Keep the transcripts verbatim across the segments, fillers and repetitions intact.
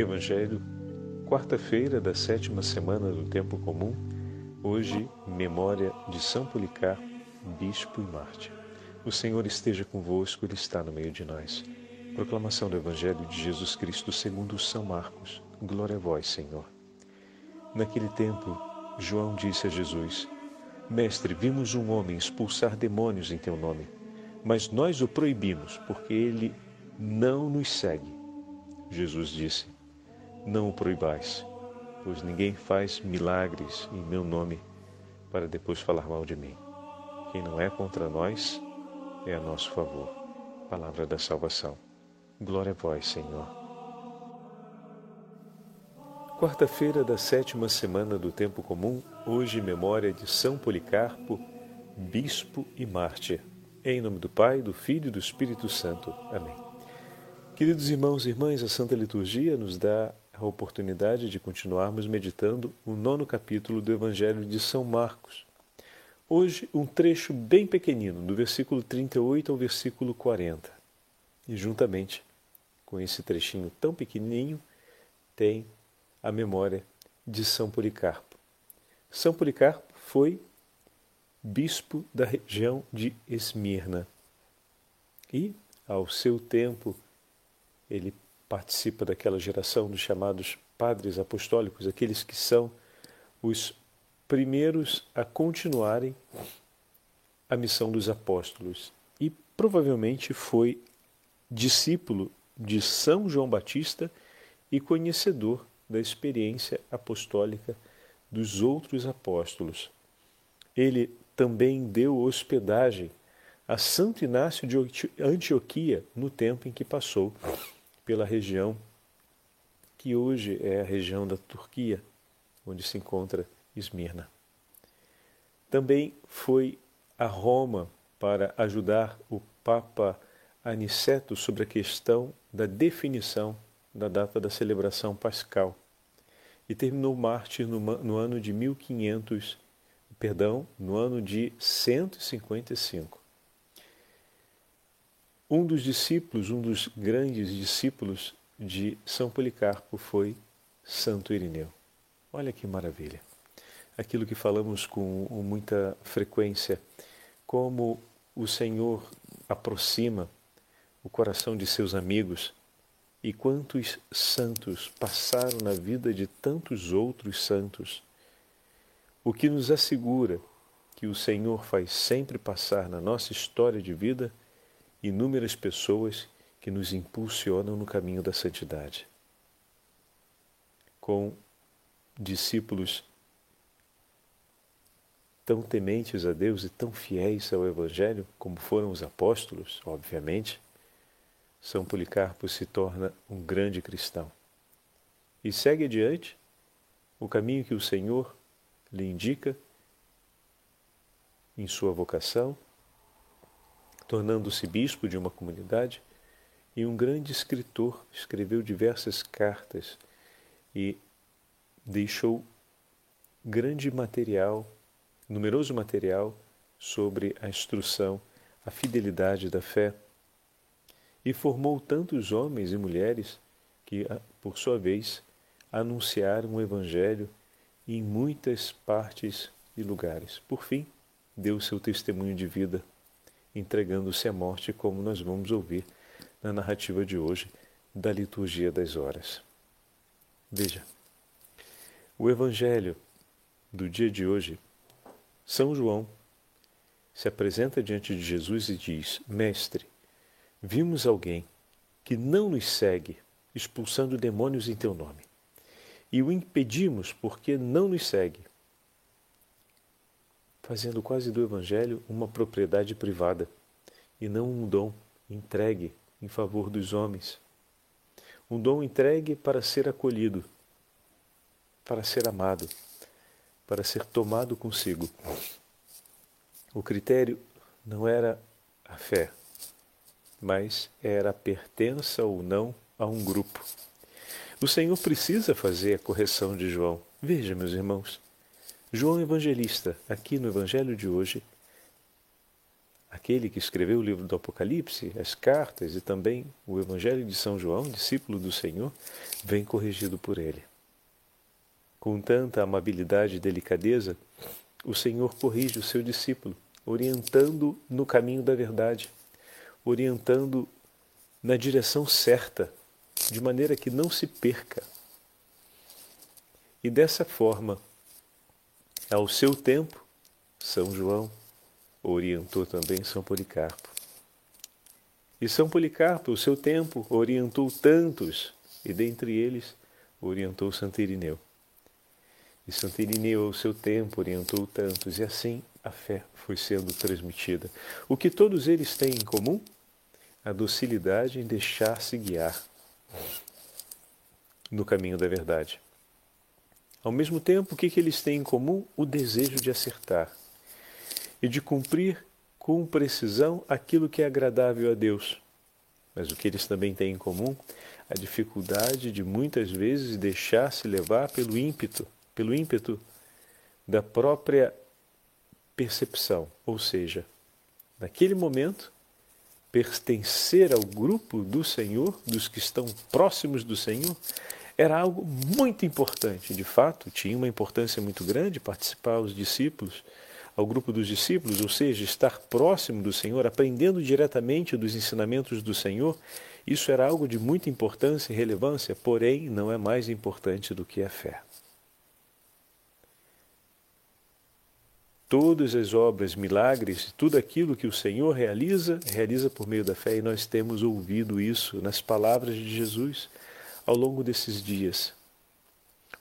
Evangelho, quarta-feira da sétima semana do Tempo Comum, hoje, memória de São Policarpo, bispo e mártir. O Senhor esteja convosco, Ele está no meio de nós. Proclamação do Evangelho de Jesus Cristo segundo São Marcos. Glória a vós, Senhor. Naquele tempo, João disse a Jesus: Mestre, vimos um homem expulsar demônios em teu nome, mas nós o proibimos, porque ele não nos segue. Jesus disse: Não o proibais, pois ninguém faz milagres em meu nome para depois falar mal de mim. Quem não é contra nós é a nosso favor. Palavra da salvação. Glória a vós, Senhor. Quarta-feira da sétima semana do Tempo Comum, hoje memória de São Policarpo, bispo e mártir. Em nome do Pai, do Filho e do Espírito Santo. Amém. Queridos irmãos e irmãs, a Santa Liturgia nos dá a oportunidade de continuarmos meditando o nono capítulo do Evangelho de São Marcos. Hoje, um trecho bem pequenino, do versículo trinta e oito ao versículo quarenta. E, juntamente com esse trechinho tão pequenininho, tem a memória de São Policarpo. São Policarpo foi bispo da região de Esmirna. E, ao seu tempo, ele participa daquela geração dos chamados padres apostólicos, aqueles que são os primeiros a continuarem a missão dos apóstolos, e provavelmente foi discípulo de São João Batista e conhecedor da experiência apostólica dos outros apóstolos. Ele também deu hospedagem a Santo Inácio de Antioquia no tempo em que passou pela região que hoje é a região da Turquia, onde se encontra Esmirna. Também foi a Roma para ajudar o Papa Aniceto sobre a questão da definição da data da celebração pascal e terminou mártir no, no ano de mil e quinhentos, perdão, no ano de cento e cinquenta e cinco. Um dos discípulos, um dos grandes discípulos de São Policarpo foi Santo Irineu. Olha que maravilha! Aquilo que falamos com muita frequência, como o Senhor aproxima o coração de seus amigos e quantos santos passaram na vida de tantos outros santos, o que nos assegura que o Senhor faz sempre passar na nossa história de vida inúmeras pessoas que nos impulsionam no caminho da santidade. Com discípulos tão tementes a Deus e tão fiéis ao Evangelho, como foram os apóstolos, obviamente, São Policarpo se torna um grande cristão e segue adiante o caminho que o Senhor lhe indica em sua vocação, tornando-se bispo de uma comunidade e um grande escritor. Escreveu diversas cartas e deixou grande material numeroso material sobre a instrução, a fidelidade da fé, e formou tantos homens e mulheres que, por sua vez, anunciaram o Evangelho em muitas partes e lugares. Por fim, deu seu testemunho de vida, entregando-se à morte, como nós vamos ouvir na narrativa de hoje da Liturgia das Horas. Veja, o Evangelho do dia de hoje, São João se apresenta diante de Jesus e diz: Mestre, vimos alguém que não nos segue, expulsando demônios em teu nome, e o impedimos porque não nos segue, fazendo quase do Evangelho uma propriedade privada e não um dom entregue em favor dos homens, um dom entregue para ser acolhido, para ser amado, para ser tomado consigo. O critério não era a fé, mas era a pertença ou não a um grupo. O Senhor precisa fazer a correção de João. Veja, meus irmãos, João Evangelista, aqui no Evangelho de hoje, aquele que escreveu o livro do Apocalipse, as cartas e também o Evangelho de São João, discípulo do Senhor, vem corrigido por ele. Com tanta amabilidade e delicadeza, o Senhor corrige o seu discípulo, orientando no caminho da verdade, orientando na direção certa, de maneira que não se perca. E dessa forma, ao seu tempo, São João orientou também São Policarpo. E São Policarpo, ao seu tempo, orientou tantos, e dentre eles orientou Santo Irineu. E Santo Irineu, ao seu tempo, orientou tantos, e assim a fé foi sendo transmitida. O que todos eles têm em comum? A docilidade em deixar-se guiar no caminho da verdade. Ao mesmo tempo, o que, que eles têm em comum? O desejo de acertar e de cumprir com precisão aquilo que é agradável a Deus. Mas o que eles também têm em comum? A dificuldade de muitas vezes deixar-se levar pelo ímpeto, pelo ímpeto da própria percepção, ou seja, naquele momento, pertencer ao grupo do Senhor, dos que estão próximos do Senhor, era algo muito importante. De fato, tinha uma importância muito grande participar aos discípulos, ao grupo dos discípulos, ou seja, estar próximo do Senhor, aprendendo diretamente dos ensinamentos do Senhor. Isso era algo de muita importância e relevância, porém, não é mais importante do que a fé. Todas as obras, milagres, tudo aquilo que o Senhor realiza, realiza por meio da fé. E nós temos ouvido isso nas palavras de Jesus ao longo desses dias.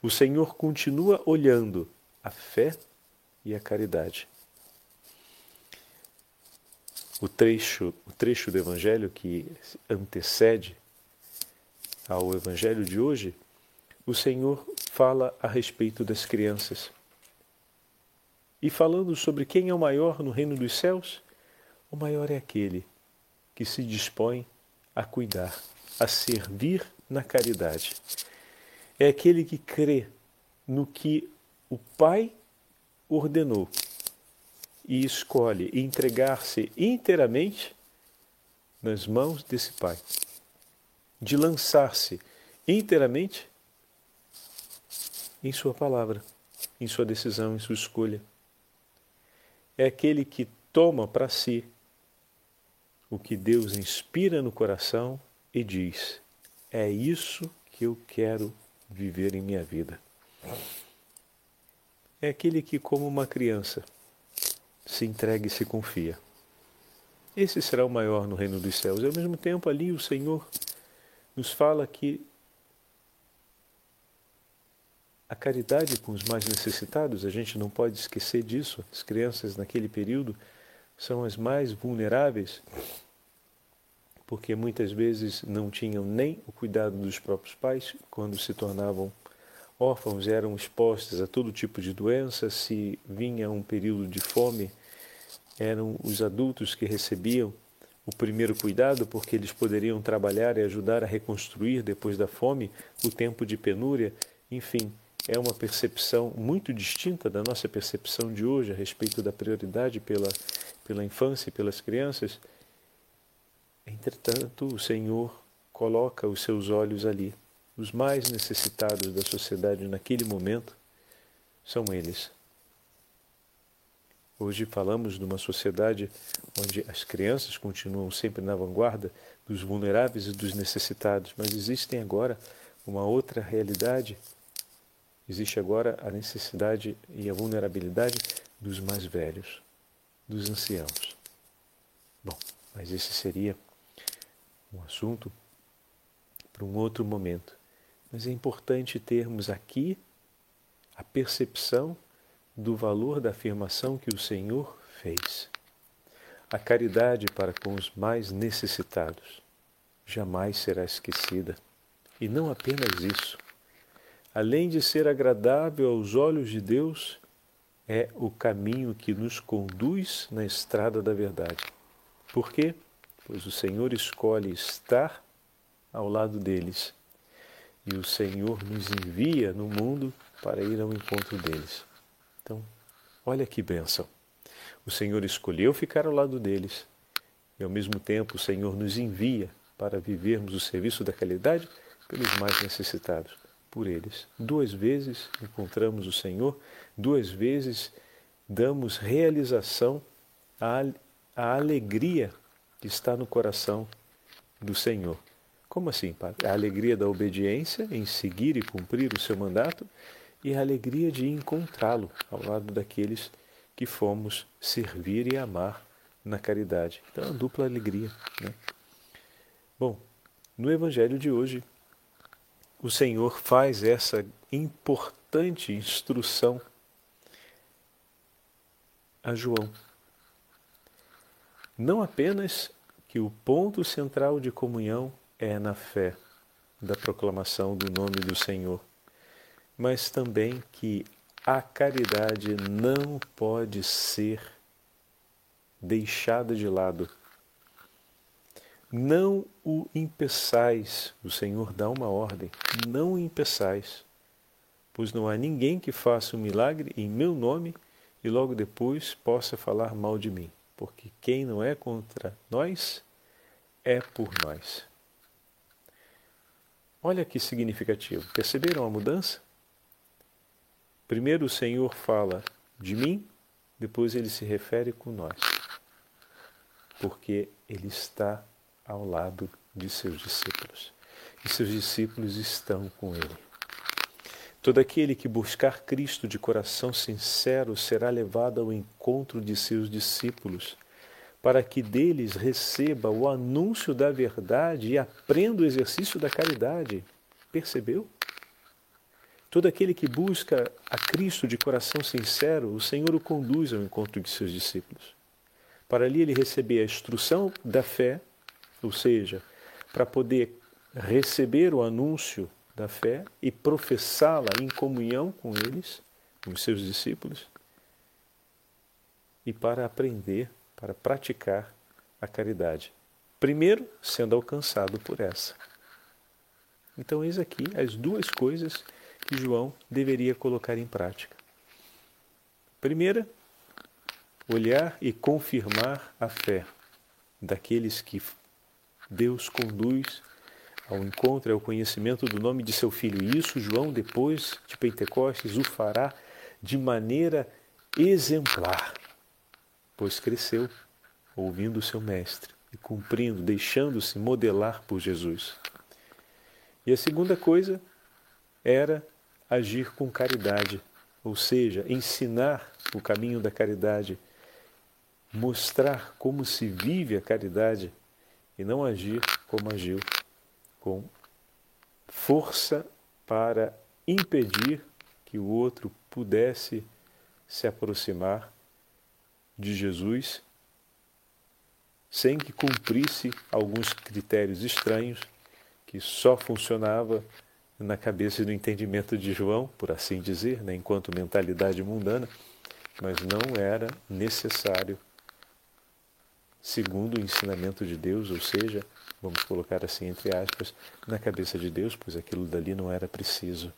O Senhor continua olhando a fé e a caridade. O trecho, o trecho do Evangelho que antecede ao Evangelho de hoje, o Senhor fala a respeito das crianças. E falando sobre quem é o maior no reino dos céus, o maior é aquele que se dispõe a cuidar, a servir na caridade. É aquele que crê no que o Pai ordenou e escolhe entregar-se inteiramente nas mãos desse Pai, de lançar-se inteiramente em sua palavra, em sua decisão, em sua escolha. É aquele que toma para si o que Deus inspira no coração e diz: é isso que eu quero viver em minha vida. É aquele que, como uma criança, se entrega e se confia. Esse será o maior no reino dos céus. E ao mesmo tempo ali o Senhor nos fala que a caridade com os mais necessitados, a gente não pode esquecer disso. As crianças naquele período são as mais vulneráveis, porque muitas vezes não tinham nem o cuidado dos próprios pais. Quando se tornavam órfãos, eram expostas a todo tipo de doença. Se vinha um período de fome, eram os adultos que recebiam o primeiro cuidado, porque eles poderiam trabalhar e ajudar a reconstruir depois da fome o tempo de penúria. Enfim, é uma percepção muito distinta da nossa percepção de hoje a respeito da prioridade pela, pela infância e pelas crianças. Entretanto, o Senhor coloca os seus olhos ali. Os mais necessitados da sociedade naquele momento são eles. Hoje falamos de uma sociedade onde as crianças continuam sempre na vanguarda dos vulneráveis e dos necessitados, mas existem agora uma outra realidade. Existe agora a necessidade e a vulnerabilidade dos mais velhos, dos anciãos. Bom, mas esse seria um assunto para um outro momento. Mas é importante termos aqui a percepção do valor da afirmação que o Senhor fez. A caridade para com os mais necessitados jamais será esquecida. E não apenas isso. Além de ser agradável aos olhos de Deus, é o caminho que nos conduz na estrada da verdade. Por quê? Pois o Senhor escolhe estar ao lado deles. E o Senhor nos envia no mundo para ir ao encontro deles. Então, olha que bênção. O Senhor escolheu ficar ao lado deles e, ao mesmo tempo, o Senhor nos envia para vivermos o serviço da caridade pelos mais necessitados, por eles. Duas vezes encontramos o Senhor, duas vezes damos realização à, à alegria que está no coração do Senhor. Como assim, Padre? A alegria da obediência em seguir e cumprir o seu mandato e a alegria de encontrá-lo ao lado daqueles que fomos servir e amar na caridade. Então, a dupla alegria, né? Bom, no Evangelho de hoje, o Senhor faz essa importante instrução a João. Não apenas que o ponto central de comunhão é na fé da proclamação do nome do Senhor, mas também que a caridade não pode ser deixada de lado. Não o impeçais, o Senhor dá uma ordem, não o impeçais, pois não há ninguém que faça um milagre em meu nome e logo depois possa falar mal de mim, porque quem não é contra nós é por nós. Olha que significativo, perceberam a mudança? Primeiro o Senhor fala de mim, depois ele se refere com nós, porque ele está ao lado de seus discípulos, e seus discípulos estão com ele. Todo aquele que buscar Cristo de coração sincero será levado ao encontro de seus discípulos, para que deles receba o anúncio da verdade e aprenda o exercício da caridade. Percebeu? Todo aquele que busca a Cristo de coração sincero, o Senhor o conduz ao encontro de seus discípulos. Para ali ele receber a instrução da fé, ou seja, para poder receber o anúncio da fé e professá-la em comunhão com eles, com os seus discípulos, e para aprender, para praticar a caridade. Primeiro, sendo alcançado por essa. Então, eis aqui as duas coisas que João deveria colocar em prática. Primeira, olhar e confirmar a fé daqueles que Deus conduz ao encontro e ao conhecimento do nome de seu Filho. E isso João, depois de Pentecostes, o fará de maneira exemplar, pois cresceu ouvindo o seu Mestre e cumprindo, deixando-se modelar por Jesus. E a segunda coisa era agir com caridade, ou seja, ensinar o caminho da caridade, mostrar como se vive a caridade e não agir como agiu, com força para impedir que o outro pudesse se aproximar de Jesus sem que cumprisse alguns critérios estranhos que só funcionava na cabeça e no entendimento de João, por assim dizer, né, enquanto mentalidade mundana, mas não era necessário, segundo o ensinamento de Deus, ou seja, vamos colocar assim entre aspas, na cabeça de Deus, pois aquilo dali não era preciso.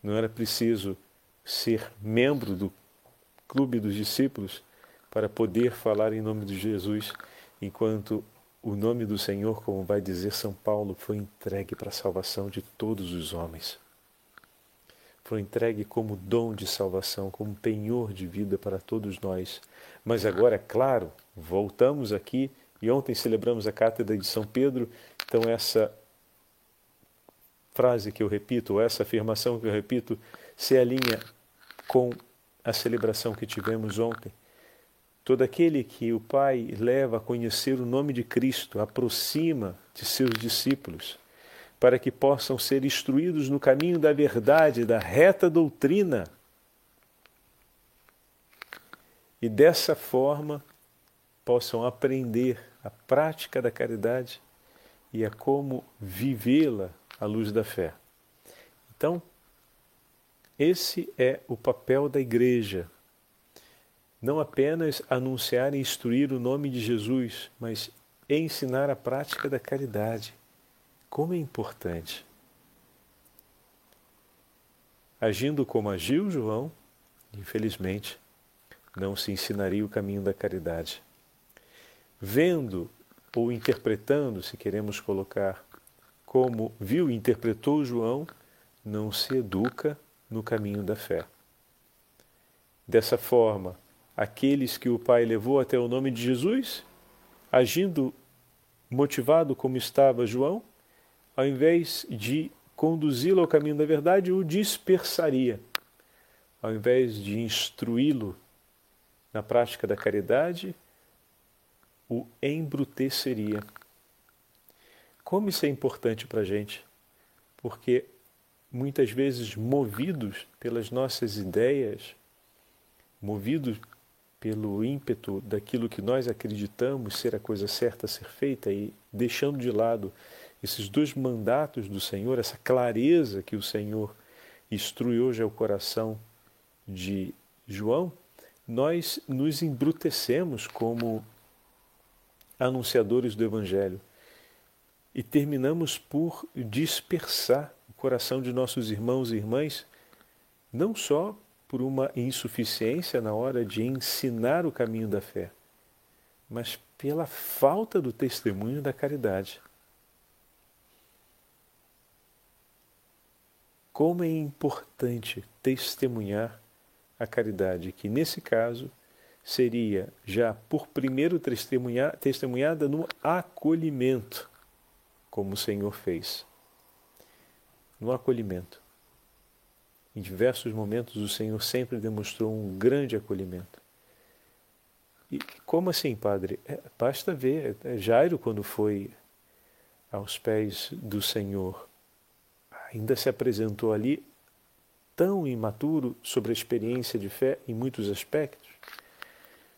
Não era preciso ser membro do clube dos discípulos para poder falar em nome de Jesus, enquanto o nome do Senhor, como vai dizer São Paulo, foi entregue para a salvação de todos os homens. Foi entregue como dom de salvação, como penhor de vida para todos nós. Mas agora, claro, voltamos aqui, e ontem celebramos a cátedra de São Pedro, então essa frase que eu repito, ou essa afirmação que eu repito, se alinha com a celebração que tivemos ontem. Todo aquele que o Pai leva a conhecer o nome de Cristo, aproxima de seus discípulos, para que possam ser instruídos no caminho da verdade, da reta doutrina. E dessa forma possam aprender a prática da caridade e a como vivê-la à luz da fé. Então, esse é o papel da Igreja. Não apenas anunciar e instruir o nome de Jesus, mas ensinar a prática da caridade. Como é importante! Agindo como agiu João, infelizmente, não se ensinaria o caminho da caridade. Vendo ou interpretando, se queremos colocar, como viu e interpretou João, não se educa no caminho da fé. Dessa forma, aqueles que o Pai levou até o nome de Jesus, agindo motivado como estava João, ao invés de conduzi-lo ao caminho da verdade, o dispersaria. Ao invés de instruí-lo na prática da caridade, o embruteceria. Como isso é importante para a gente, porque muitas vezes movidos pelas nossas ideias, movidos pelo ímpeto daquilo que nós acreditamos ser a coisa certa a ser feita e deixando de lado esses dois mandatos do Senhor, essa clareza que o Senhor instrui hoje ao coração de João, nós nos embrutecemos como anunciadores do Evangelho e terminamos por dispersar o coração de nossos irmãos e irmãs, não só por uma insuficiência na hora de ensinar o caminho da fé, mas pela falta do testemunho da caridade. Como é importante testemunhar a caridade, que nesse caso seria já por primeiro testemunhar, testemunhada no acolhimento, como o Senhor fez. No acolhimento. Em diversos momentos o Senhor sempre demonstrou um grande acolhimento. E como assim, padre? É, basta ver, é, Jairo, quando foi aos pés do Senhor, ainda se apresentou ali tão imaturo sobre a experiência de fé em muitos aspectos.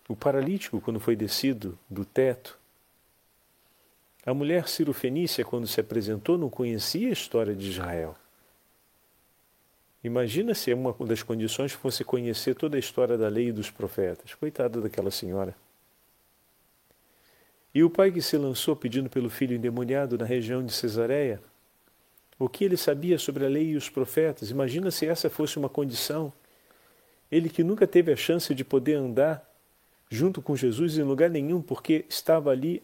O paralítico, quando foi descido do teto. A mulher cirofenícia, quando se apresentou, não conhecia a história de Israel. Imagina se uma das condições fosse conhecer toda a história da lei e dos profetas. Coitada daquela senhora. E o pai que se lançou pedindo pelo filho endemoniado na região de Cesareia, o que ele sabia sobre a lei e os profetas? Imagina se essa fosse uma condição. Ele que nunca teve a chance de poder andar junto com Jesus em lugar nenhum, porque estava ali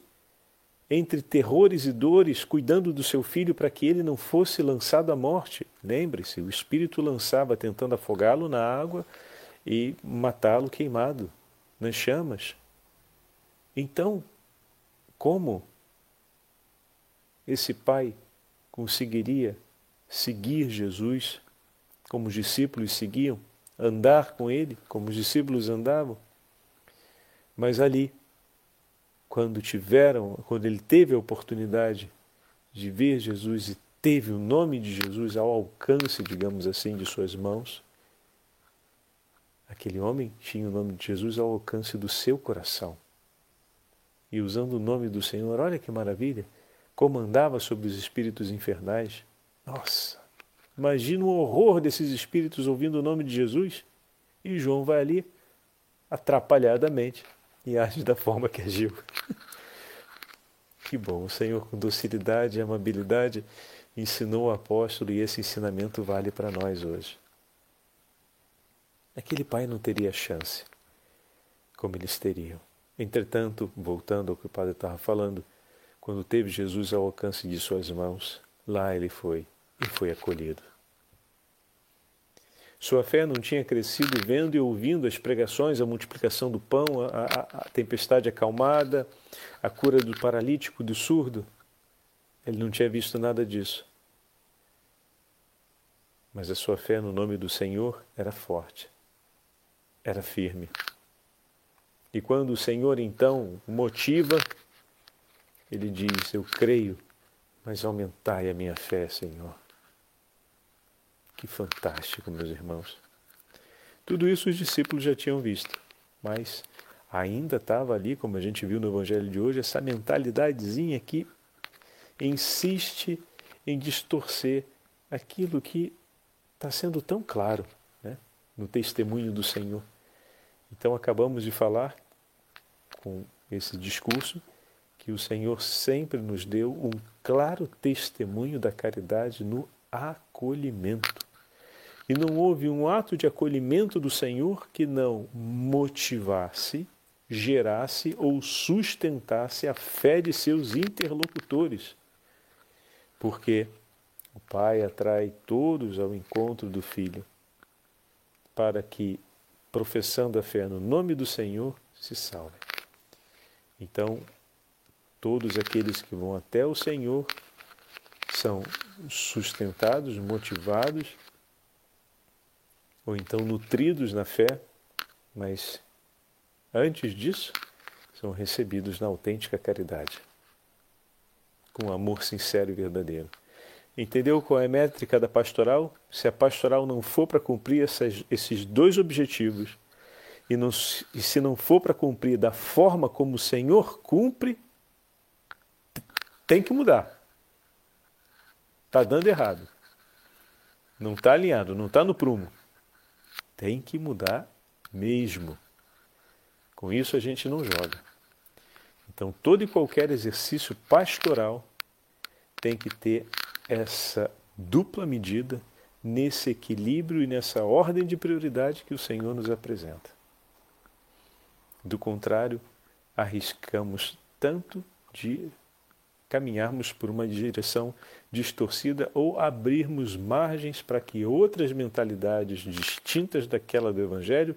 entre terrores e dores, cuidando do seu filho para que ele não fosse lançado à morte. Lembre-se, o espírito lançava tentando afogá-lo na água e matá-lo queimado nas chamas. Então, como esse pai conseguiria seguir Jesus como os discípulos seguiam, andar com ele como os discípulos andavam? Mas ali, Quando tiveram, quando ele teve a oportunidade de ver Jesus e teve o nome de Jesus ao alcance, digamos assim, de suas mãos, aquele homem tinha o nome de Jesus ao alcance do seu coração. E usando o nome do Senhor, olha que maravilha, comandava sobre os espíritos infernais. Nossa, imagina o horror desses espíritos ouvindo o nome de Jesus. E João vai ali atrapalhadamente e age da forma que agiu. Que bom, o Senhor com docilidade e amabilidade ensinou o apóstolo e esse ensinamento vale para nós hoje. Aquele pai não teria chance, como eles teriam. Entretanto, voltando ao que o padre estava falando, quando teve Jesus ao alcance de suas mãos, lá ele foi e foi acolhido. Sua fé não tinha crescido vendo e ouvindo as pregações, a multiplicação do pão, a, a, a tempestade acalmada, a cura do paralítico, do surdo. Ele não tinha visto nada disso. Mas a sua fé no nome do Senhor era forte, era firme. E quando o Senhor, então, motiva, ele diz, eu creio, mas aumentai a minha fé, Senhor. Que fantástico, meus irmãos. Tudo isso os discípulos já tinham visto, mas ainda estava ali, como a gente viu no Evangelho de hoje, essa mentalidadezinha que insiste em distorcer aquilo que está sendo tão claro, né, no testemunho do Senhor. Então acabamos de falar com esse discurso que o Senhor sempre nos deu um claro testemunho da caridade no acolhimento. E não houve um ato de acolhimento do Senhor que não motivasse, gerasse ou sustentasse a fé de seus interlocutores. Porque o Pai atrai todos ao encontro do Filho, para que, professando a fé no nome do Senhor, se salvem. Então, todos aqueles que vão até o Senhor são sustentados, motivados, ou então nutridos na fé, mas antes disso, são recebidos na autêntica caridade, com amor sincero e verdadeiro. Entendeu qual é a métrica da pastoral? Se a pastoral não for para cumprir essas, esses dois objetivos, e, não, e se não for para cumprir da forma como o Senhor cumpre, tem que mudar. Está dando errado. Não está alinhado, não está no prumo. Tem que mudar mesmo. Com isso a gente não joga. Então todo e qualquer exercício pastoral tem que ter essa dupla medida, nesse equilíbrio e nessa ordem de prioridade que o Senhor nos apresenta. Do contrário, arriscamos tanto de caminharmos por uma direção distorcida ou abrirmos margens para que outras mentalidades distintas daquela do Evangelho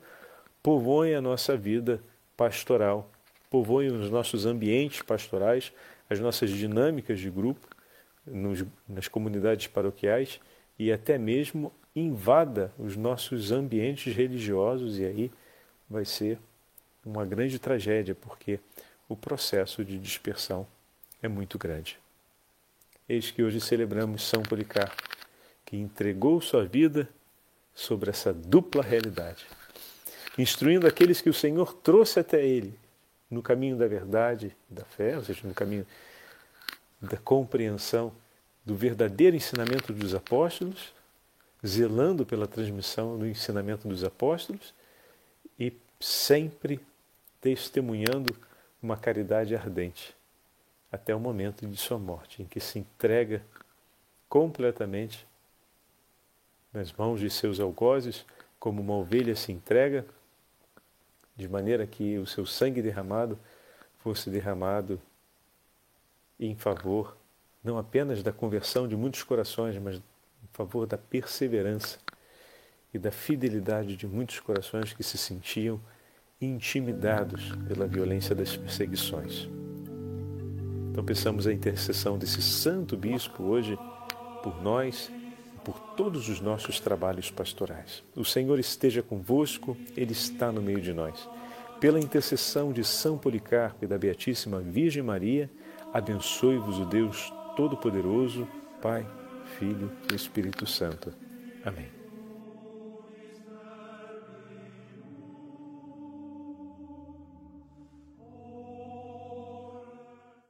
povoem a nossa vida pastoral, povoem os nossos ambientes pastorais, as nossas dinâmicas de grupo, nos, nas comunidades paroquiais e até mesmo invada os nossos ambientes religiosos, e aí vai ser uma grande tragédia, porque o processo de dispersão é muito grande. Eis que hoje celebramos São Policarpo, que entregou sua vida sobre essa dupla realidade, instruindo aqueles que o Senhor trouxe até ele no caminho da verdade, da fé, ou seja, no caminho da compreensão do verdadeiro ensinamento dos apóstolos, zelando pela transmissão do ensinamento dos apóstolos e sempre testemunhando uma caridade ardente, até o momento de sua morte, em que se entrega completamente nas mãos de seus algozes, como uma ovelha se entrega, de maneira que o seu sangue derramado fosse derramado em favor, não apenas da conversão de muitos corações, mas em favor da perseverança e da fidelidade de muitos corações que se sentiam intimidados pela violência das perseguições. Então peçamos a intercessão desse santo bispo hoje por nós e por todos os nossos trabalhos pastorais. O Senhor esteja convosco, Ele está no meio de nós. Pela intercessão de São Policarpo e da Beatíssima Virgem Maria, abençoe-vos o Deus Todo-Poderoso, Pai, Filho e Espírito Santo. Amém.